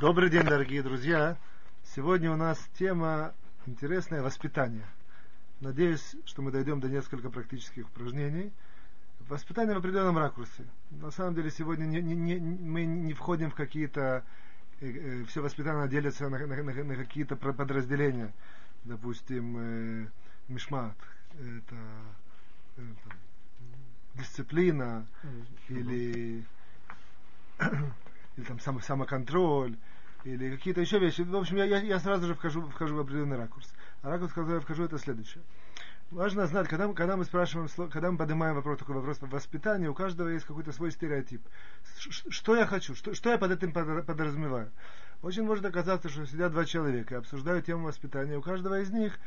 Добрый день, дорогие друзья! Сегодня у нас тема интересная — воспитание. Надеюсь, что мы дойдем до нескольких практических упражнений. Воспитание в определенном ракурсе. На самом деле сегодня мы не входим в какие-то... Все воспитание делится на какие-то подразделения. Допустим, мишмат – это дисциплина или там самоконтроль, или какие-то еще вещи. В общем, я сразу же вхожу в определенный ракурс. А ракурс, в который я вхожу, это следующее. Важно знать, когда мы спрашиваем, когда мы поднимаем такой вопрос воспитания, у каждого есть какой-то свой стереотип. Что я хочу? Что я под этим подразумеваю? Очень может оказаться, что сидят два человека и обсуждают тему воспитания. У каждого из них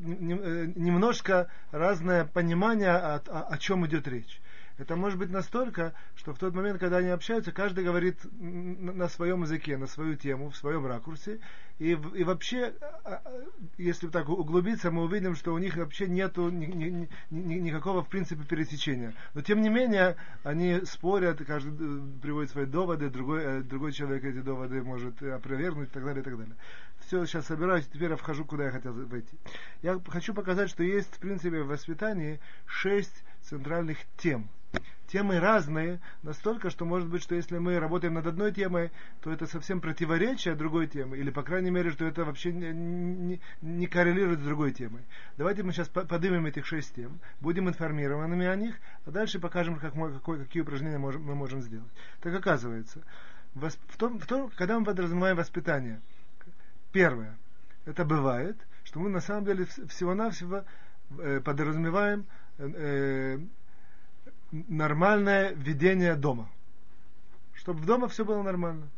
немножко разное понимание, о чем идет речь. Это может быть настолько, что в тот момент, когда они общаются, каждый говорит на своем языке, на свою тему, в своем ракурсе. И вообще, если так углубиться, мы увидим, что у них вообще нет никакого, в принципе, пересечения. Но тем не менее, они спорят, каждый приводит свои доводы, другой человек эти доводы может опровергнуть и так далее, и так далее. Все, сейчас собираюсь, теперь я вхожу, куда я хотел войти. Я хочу показать, что есть, в принципе, в воспитании 6 центральных тем. Темы разные, настолько, что может быть, что если мы работаем над одной темой, то это совсем противоречие другой темы, или, по крайней мере, что это вообще не коррелирует с другой темой. Давайте мы сейчас поднимем этих 6 тем, будем информированными о них, а дальше покажем, какие упражнения мы можем сделать. Так оказывается, когда мы подразумеваем воспитание, первое, это бывает, что мы на самом деле всего-навсего подразумеваем нормальное ведение дома. Чтобы в доме все было нормально.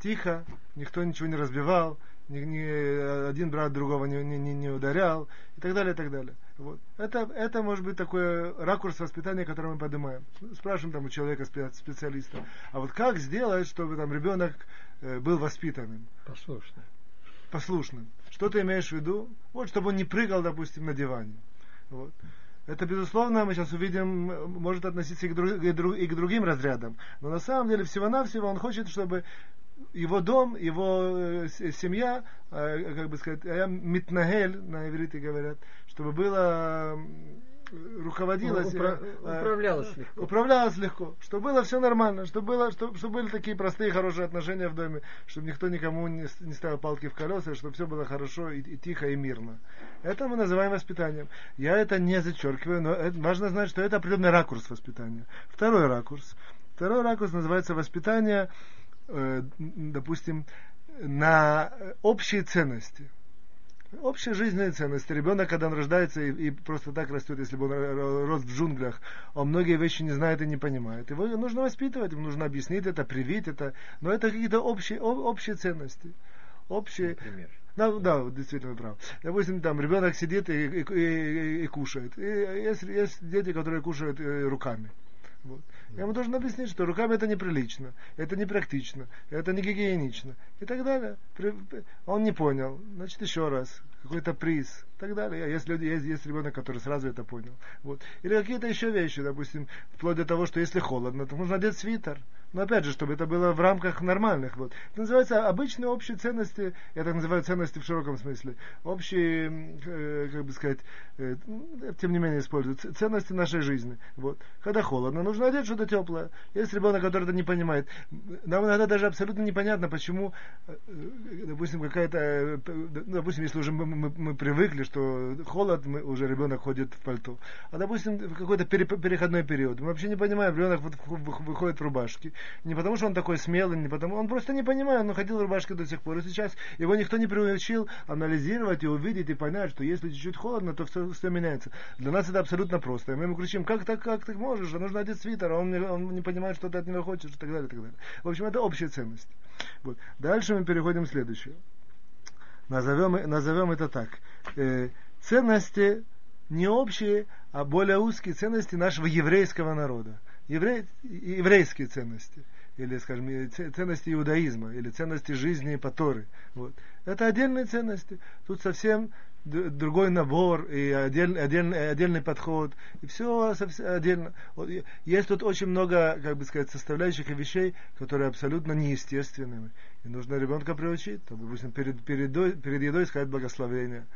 Тихо, никто ничего не разбивал, один брат другого не ударял, и так далее, и так далее. Вот. Это может быть такой ракурс воспитания, который мы поднимаем. Спрашиваем там у человека, специалиста. А вот как сделать, чтобы там ребенок был воспитанным? Послушным. Что ты имеешь в виду? Вот, чтобы он не прыгал, допустим, на диване. Вот. Это, безусловно, мы сейчас увидим, может относиться и к другим разрядам. Но на самом деле, всего-навсего он хочет, чтобы его дом, его семья, как бы сказать, митнагель, на иврите говорят, чтобы было... руководилась, управлялась легко, чтобы было все нормально, чтобы были такие простые хорошие отношения в доме, чтобы никто никому не ставил палки в колеса, чтобы все было хорошо и тихо, и мирно. Это мы называем воспитанием. Я это не зачеркиваю, но важно знать, что это определенный ракурс воспитания. Второй ракурс называется воспитание, допустим, на общие ценности. Общая жизненная ценность. Ребенок, когда он рождается и просто так растет, если бы он рос в джунглях, он многие вещи не знает и не понимает. Его нужно воспитывать, ему нужно объяснить это, привить это. Но это какие-то общие ценности. Например. Да, действительно прав. Допустим, там ребенок сидит и кушает. И есть дети, которые кушают руками. Вот. Ему должен объяснить, что руками это неприлично, это непрактично, это не гигиенично и так далее. Он не понял, значит еще раз, какой-то приз и так далее. Есть ребенок, который сразу это понял. Вот. Или какие-то еще вещи, допустим, вплоть до того, что если холодно, то нужно одеть свитер. Но опять же, чтобы это было в рамках нормальных. Вот. Это называется обычные общие ценности, я так называю ценности в широком смысле, общие, как бы сказать, тем не менее используют, ценности нашей жизни. Вот. Когда холодно, нужно одеть что-то теплое. Есть ребенок, который это не понимает. Нам иногда даже абсолютно непонятно, почему, допустим, если уже мы привыкли, что холод, уже ребенок ходит в пальто. А допустим, в какой-то переходной период. Мы вообще не понимаем, ребенок выходит в рубашке. Не потому, что он такой смелый, не потому. Он просто не понимает, он ходил в рубашке до сих пор. И сейчас его никто не приучил анализировать и увидеть, и понять, что если чуть-чуть холодно, то все меняется. Для нас это абсолютно просто. И мы ему кричим, как так можешь? Нужно одеть свитер, а он не понимает, что ты от него хочешь, и так далее, и так далее. В общем, это общая ценность. Вот. Дальше мы переходим к следующему. Назовем это так. Ценности не общие, а более узкие ценности нашего еврейского народа. Еврейские ценности. Или, скажем, ценности иудаизма. Или ценности жизни по Торе. Вот. Это отдельные ценности. Тут совсем другой набор и отдельный подход, и все отдельно. Есть тут очень много, как бы сказать, составляющих и вещей, которые абсолютно неестественными. И нужно ребенка приучить, там, допустим, перед едой сказать благословение.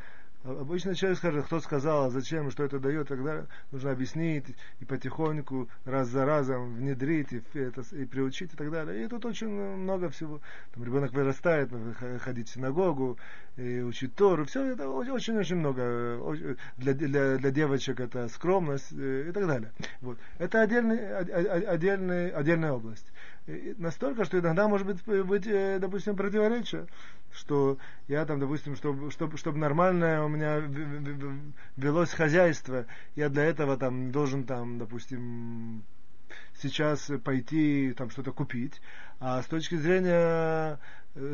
Обычно человек скажет, кто сказал, зачем, что это дает, тогда нужно объяснить и потихоньку, раз за разом внедрить и приучить и так далее. И тут очень много всего. Там ребенок вырастает, ходить в синагогу, и учить Тору. Все это очень-очень много. Для девочек это скромность и так далее. Вот. Это отдельная область. И настолько, что иногда может быть, допустим, противоречие, что я там, допустим, чтобы нормальное у меня велось хозяйство, я для этого там должен там, допустим, сейчас пойти там что-то купить, а с точки зрения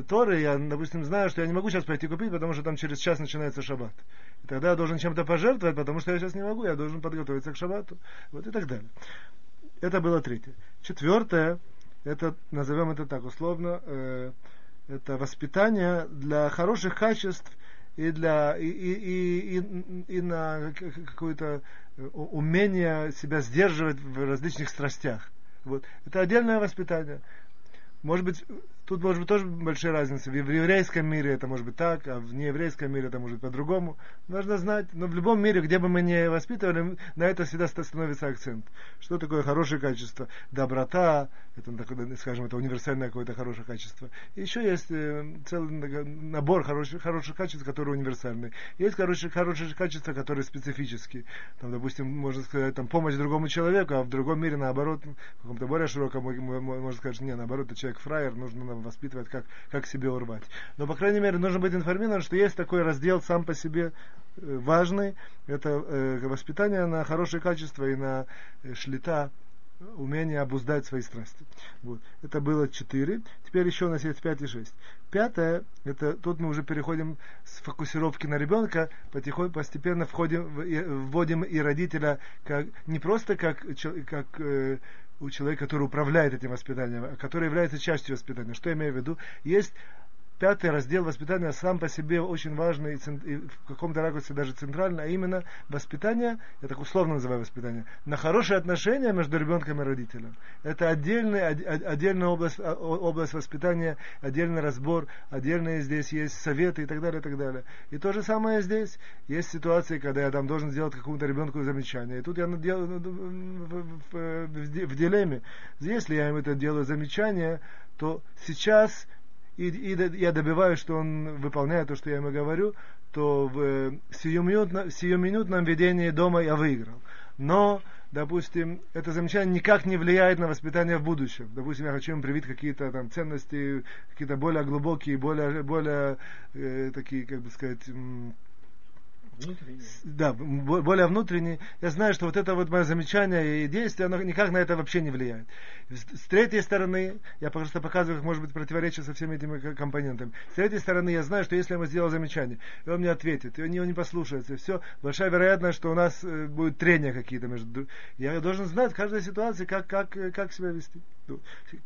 Торы я, допустим, знаю, что я не могу сейчас пойти купить, потому что там через час начинается шаббат. И тогда я должен чем-то пожертвовать, потому что я сейчас не могу, я должен подготовиться к шаббату, вот и так далее. Это было третье. Четвертое, это, назовем это так условно, это воспитание для хороших качеств и для на какое-то умение себя сдерживать в различных страстях. Вот. Это отдельное воспитание. Может быть, тут может быть тоже большая разница. В еврейском мире это может быть так, а в нееврейском мире это может быть по-другому. Нужно знать, но в любом мире, где бы мы ни воспитывали, на это всегда становится акцент. Что такое хорошее качество? Доброта, это, скажем, это универсальное какое-то хорошее качество. И еще есть целый набор хороших качеств, которые универсальны. Есть хорошие качества, которые специфические. Там, допустим, можно сказать, там, помощь другому человеку, а в другом мире, наоборот, в каком-то более широком, можно сказать, что не, наоборот, это человек фраер, нужно нам воспитывать, как себе урвать. Но, по крайней мере, нужно быть информирован, что есть такой раздел сам по себе важный, это воспитание на хорошие качества и на шлита, умение обуздать свои страсти. Вот. Это было 4. Теперь еще у нас есть 5 и 6. 5, это тут мы уже переходим с фокусировки на ребенка, постепенно вводим и родителя как, не просто как у человека, который управляет этим воспитанием, который является частью воспитания. Что я имею в виду? Есть 5 раздел воспитания, сам по себе очень важный и в каком-то ракурсе даже центральный, а именно воспитание, я так условно называю воспитание, на хорошие отношения между ребенком и родителем. Это отдельная область воспитания, отдельный разбор, отдельные здесь есть советы и так далее, и так далее. И то же самое здесь. Есть ситуации, когда я там должен сделать какому-то ребенку замечание. И тут я в дилемме. Если я им это делаю замечание, то сейчас... И я добиваюсь, что он выполняет то, что я ему говорю, то в сиюминутном ведении дома я выиграл. Но, допустим, это замечание никак не влияет на воспитание в будущем. Допустим, я хочу им привить какие-то там ценности, какие-то более глубокие, более такие, как бы сказать... Внутренний. Да, более внутренний. Я знаю, что вот это вот мое замечание и действие, оно никак на это вообще не влияет. С третьей стороны, я просто показываю, как может быть противоречие со всеми этими компонентами. С третьей стороны, я знаю, что если я ему сделал замечание, и он мне ответит, и он не послушается, и все, большая вероятность, что у нас будут трения какие-то между. Я должен знать в каждой ситуации, как себя вести.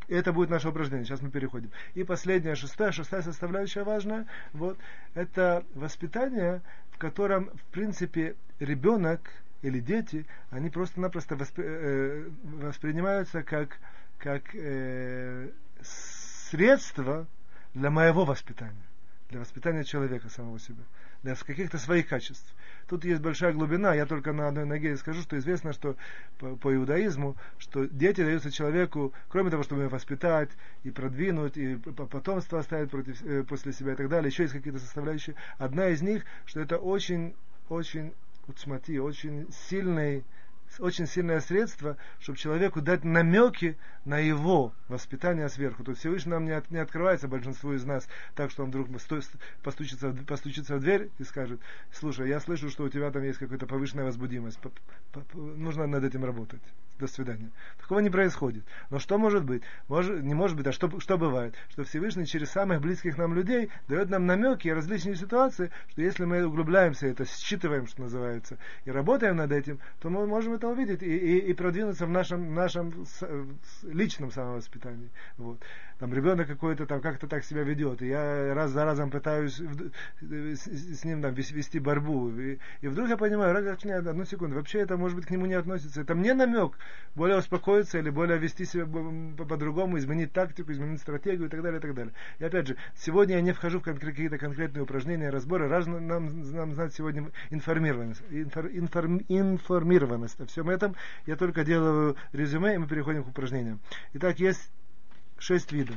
Это будет наше упражнение. Сейчас мы переходим. И последняя, 6-я составляющая важная, вот, это воспитание, в котором, в принципе, ребенок или дети, они просто-напросто воспринимаются как средство для моего воспитания, для воспитания человека самого себя, для каких-то своих качеств. Тут есть большая глубина, я только на одной ноге скажу, что известно, что по иудаизму, что дети даются человеку, кроме того, чтобы его воспитать и продвинуть, и потомство оставить после себя и так далее, еще есть какие-то составляющие. Одна из них, что это очень-очень уцмати, очень сильное средство, чтобы человеку дать намеки на его воспитание сверху. То есть Всевышний нам не открывается большинству из нас так, что он вдруг постучится в дверь и скажет: слушай, я слышу, что у тебя там есть какая-то повышенная возбудимость, нужно над этим работать, до свидания. Такого не происходит. Но что может быть? Не может быть, а что бывает? Что Всевышний через самых близких нам людей дает нам намеки и различные ситуации, что если мы углубляемся, это считываем, что называется, и работаем над этим, то мы можем это это увидеть и продвинуться в нашем личном самовоспитании. Вот. Там ребенок какой-то там как-то так себя ведет, и я раз за разом пытаюсь с ним там вести борьбу. И вдруг я понимаю, раз, одну секунду, вообще это, может быть, к нему не относится. Это мне намек более успокоиться или более вести себя по-другому, изменить тактику, изменить стратегию и так далее, и так далее. И опять же, сегодня я не вхожу в какие-то конкретные упражнения, разборы, раз нам знать сегодня информированность о всем этом. Я только делаю резюме, и мы переходим к упражнениям. Итак, есть 6 видов.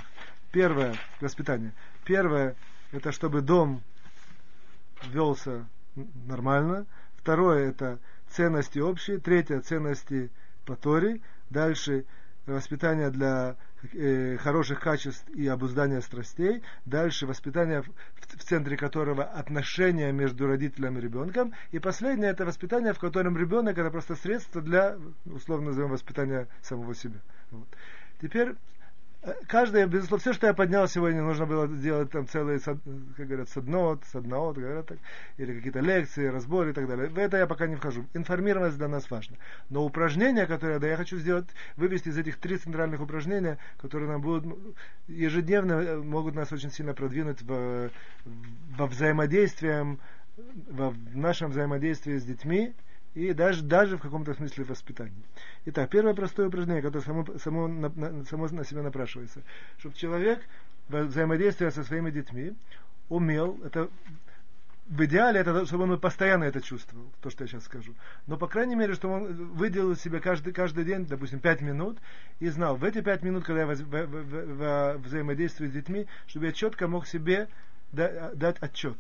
Первое – воспитание. Первое – это чтобы дом велся нормально. Второе – это ценности общие. Третье – ценности по Торе. Дальше – воспитание для хороших качеств и обуздания страстей. Дальше воспитание, в центре которого отношения между родителем и ребенком. И последнее – это воспитание, в котором ребенок – это просто средство для, условно назовем, воспитания самого себя. Вот. Теперь каждое, безусловно, все, что я поднял сегодня, нужно было делать там целые, как говорят, со дно, говорят так, или какие-то лекции, разборы и так далее. В это я пока не вхожу. Информированность для нас важна. Но упражнения, которые я хочу сделать, вывести из этих 3 центральных упражнения, которые нам будут ежедневно, могут нас очень сильно продвинуть в нашем взаимодействии с детьми, и даже в каком-то смысле воспитании. Итак, первое простое упражнение, которое само на себя напрашивается. Чтобы человек взаимодействуя со своими детьми умел, это в идеале, это чтобы он постоянно это чувствовал, то, что я сейчас скажу. Но, по крайней мере, чтобы он выделил себе каждый день, допустим, 5 минут, и знал, в эти 5 минут, когда я взаимодействую с детьми, чтобы я четко мог себе дать отчет,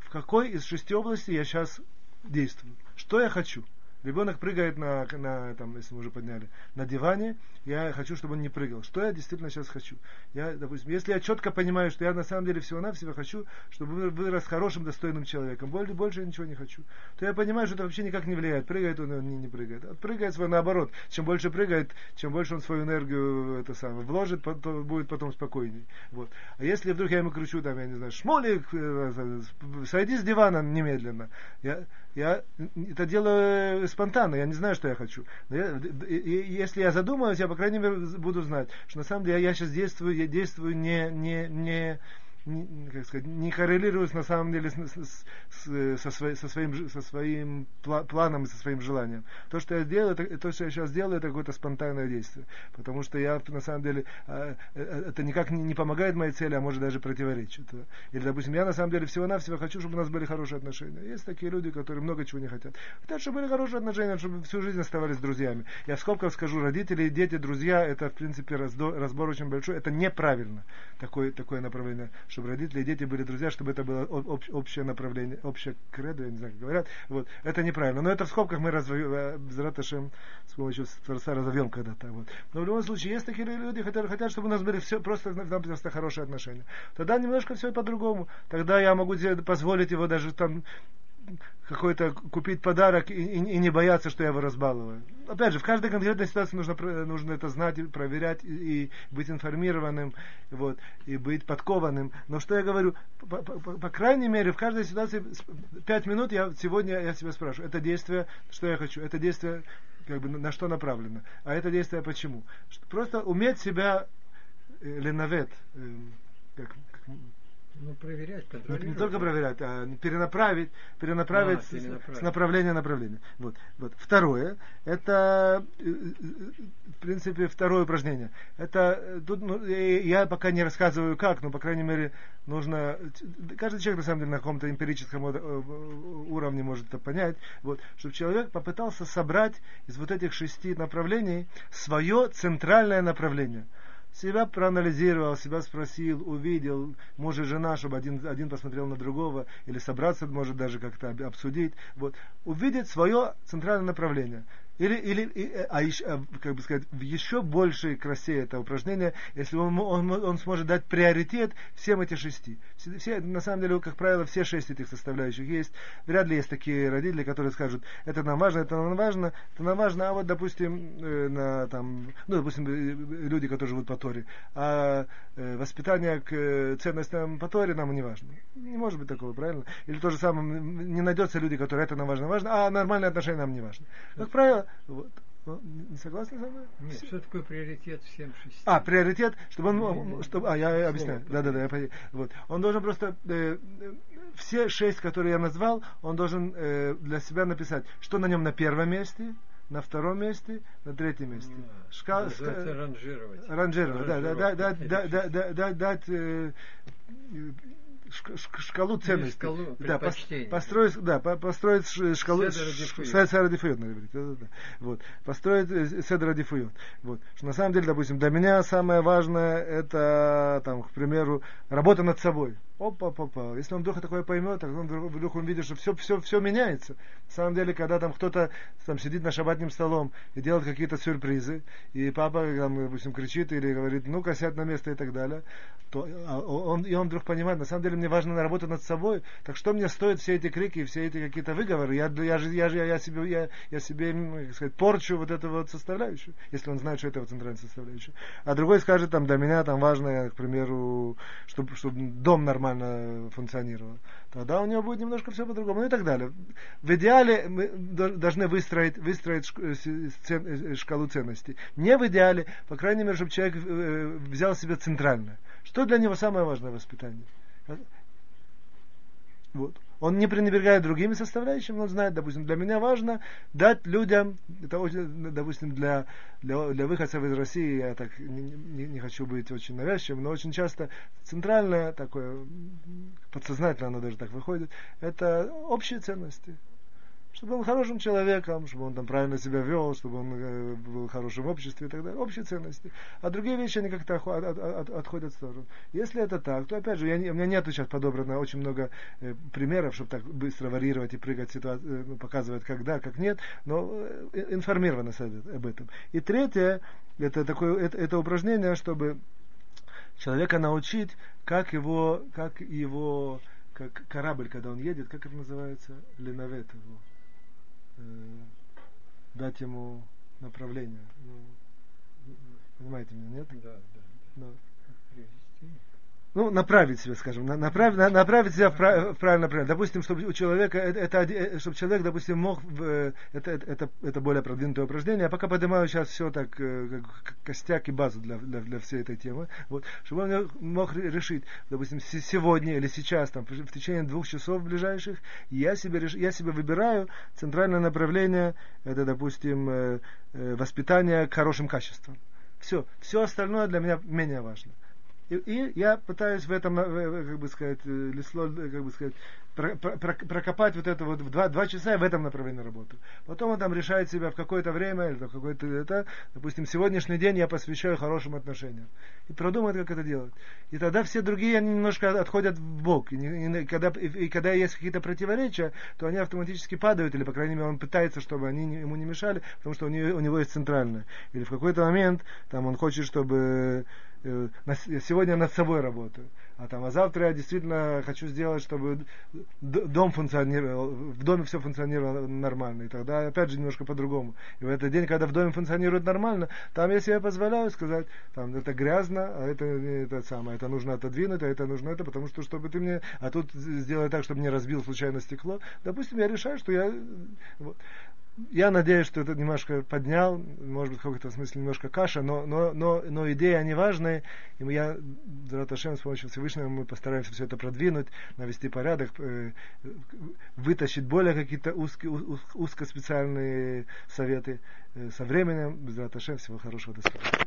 в какой из 6 областей я сейчас действую. Что я хочу? Ребенок прыгает там, если мы уже подняли, на диване, я хочу, чтобы он не прыгал. Что я действительно сейчас хочу? Я, допустим, если я четко понимаю, что я на самом деле всего-навсего хочу, чтобы вырос хорошим, достойным человеком, больше я ничего не хочу, то я понимаю, что это вообще никак не влияет. Прыгает он или не прыгает. А прыгает свой наоборот. Чем больше прыгает, чем больше он свою энергию вложит, то будет потом спокойней. Вот. А если вдруг я ему кричу, там, я не знаю, Шмолик, сойди с дивана немедленно. Я это делаю спонтанно, я не знаю, что я хочу. Но если я задумаюсь, я, по крайней мере, буду знать, что на самом деле я сейчас действую не коррелируюсь на самом деле со своим планом, со своим желанием. То, что я сейчас делаю, это какое-то спонтанное действие. Потому что я, на самом деле, это никак не помогает моей цели, а может даже противоречит. Или, допустим, я на самом деле всего-навсего хочу, чтобы у нас были хорошие отношения. Есть такие люди, которые много чего не хотят. Хотят, чтобы были хорошие отношения, чтобы всю жизнь оставались друзьями. Я сколько скажу, родители, дети, друзья, это, в принципе, разбор очень большой. Это неправильно, такое направление, чтобы родители и дети были друзья, чтобы это было общее направление, общее кредо, я не знаю, как говорят. Вот. Это неправильно. Но это в скобках мы с помощью Творца разовьем когда-то. Вот. Но в любом случае, есть такие люди, которые хотят, чтобы у нас были все просто хорошие отношения. Тогда немножко все по-другому. Тогда я могу позволить его даже там какой-то купить подарок и не бояться, что я его разбалываю. Опять же, в каждой конкретной ситуации нужно это знать, и проверять, и быть информированным, вот, и быть подкованным. Но что я говорю, по крайней мере, в каждой ситуации 5 минут сегодня я себя спрашиваю, это действие, что я хочу, это действие, как бы, на что направлено, а это действие почему. Просто уметь себя ленавет, проверять, контролировать. Не только проверять, а перенаправить с направления на направление. Вот. Второе, это, в принципе, второе упражнение. Это тут я пока не рассказываю как, но, по крайней мере, нужно. Каждый человек, на самом деле, на каком-то эмпирическом уровне может это понять. Вот, чтобы человек попытался собрать из вот этих 6 направлений свое центральное направление. Себя проанализировал, себя спросил, увидел, муж и жена, чтобы один посмотрел на другого, или собраться, может, даже как-то обсудить. Вот. Увидеть свое центральное направление. Как бы сказать, в еще большей красе это упражнение, если он сможет дать приоритет всем этим 6. На самом деле, как правило, все 6 этих составляющих есть. Вряд ли есть такие родители, которые скажут, это нам важно, а вот, допустим, люди, которые живут по Торе, а воспитание к ценностям по Торе нам не важно. Не может быть такого, правильно? Или то же самое, не найдется люди, которые это нам важно, а нормальные отношения нам не важно. Как правило, да? Вот. Не согласны со мной? Нет, что такое приоритет всем шести? А, приоритет, чтобы он... Чтобы, я объясняю. Да. Вот. Он должен просто... все шесть, которые я назвал, он должен для себя написать, что на нем на первом месте, на втором месте, на третьем месте. Называется ранжировать. Ранжировать, да. Дать... шкалу ценностей. Построить шкалу Седер Адифуйот. Построить Седер Адифуйот. На самом деле, допустим, для меня самое важное это, там, к примеру, работа над собой. Опа-па-па. Если он вдруг такое поймет, так он вдруг увидит, что все меняется. На самом деле, когда там кто-то там сидит на шабатным столом и делает какие-то сюрпризы, и папа, там, допустим, кричит или говорит, ну-ка, сядь на место и так далее, то он вдруг понимает, на самом деле мне важно работать над собой, так что мне стоят все эти крики, все эти какие-то выговоры, я себе, как сказать, порчу вот эту вот составляющую, если он знает, что это вот центральная составляющая. А другой скажет, там, для меня там важно, к примеру, чтобы дом нормально функционировало, тогда у него будет немножко все по-другому, ну и так далее. В идеале мы должны выстроить шкалу ценностей. Не в идеале, по крайней мере, чтобы человек взял себе центральное. Что для него самое важное воспитание? Вот. Он не пренебрегает другими составляющими, он знает, допустим, для меня важно дать людям, это очень, допустим, для выходцев из России, я так не хочу быть очень навязчивым, но очень часто центральное такое, подсознательно оно даже так выходит, это общие ценности. Чтобы он был хорошим человеком, чтобы он там правильно себя вел, чтобы он был хорошим в обществе и так далее. Общие ценности. А другие вещи, они как-то отходят в сторону. Если это так, то опять же, у меня нет сейчас подобрано очень много примеров, чтобы так быстро варьировать и прыгать, показывать как да, как нет, но информированно об этом. И третье, это упражнение, чтобы человека научить, как корабль, когда он едет, как это называется, линавет его. Дать ему направление. Ну, понимаете меня, нет? Да. Ну, направить себя, скажем, направить себя в правильное направление. Допустим, чтобы у человека, чтобы человек, допустим, мог, это более продвинутое упражнение, я пока поднимаю сейчас все так, как костяк и базу для всей этой темы, вот, чтобы он мог решить, допустим, сегодня или сейчас, там, в течение 2 часов ближайших, я себе выбираю центральное направление, это, допустим, воспитание к хорошим качествам. Все остальное для меня менее важно. И я пытаюсь в этом, прокопать вот это вот в 2 часа и в этом направлении работаю. Потом он там решает себя в какое-то время, или в какое-то допустим, сегодняшний день я посвящаю хорошим отношениям. И продумает, как это делать. И тогда все другие они немножко отходят в бок. И когда есть какие-то противоречия, то они автоматически падают, или, по крайней мере, он пытается, чтобы они ему не мешали, потому что у него есть центральное. Или в какой-то момент там он хочет, чтобы... сегодня я над собой работаю, а завтра я действительно хочу сделать, чтобы дом функционировал, в доме все функционировало нормально, и тогда опять же немножко по-другому. И в этот день, когда в доме функционирует нормально, там я себе позволяю сказать, там это грязно, а это нужно отодвинуть, а это нужно потому что чтобы ты мне, а тут сделай так, чтобы не разбил случайно стекло. Допустим, я решаю, что я... Вот. Я надеюсь, что это немножко поднял, может быть, в каком-то смысле немножко каша, но идеи, они важные, и я, Дорат Ашем, с помощью Всевышнего мы постараемся все это продвинуть, навести порядок, вытащить более какие-то узкоспециальные советы со временем. Дорат Ашем, всего хорошего, до свидания.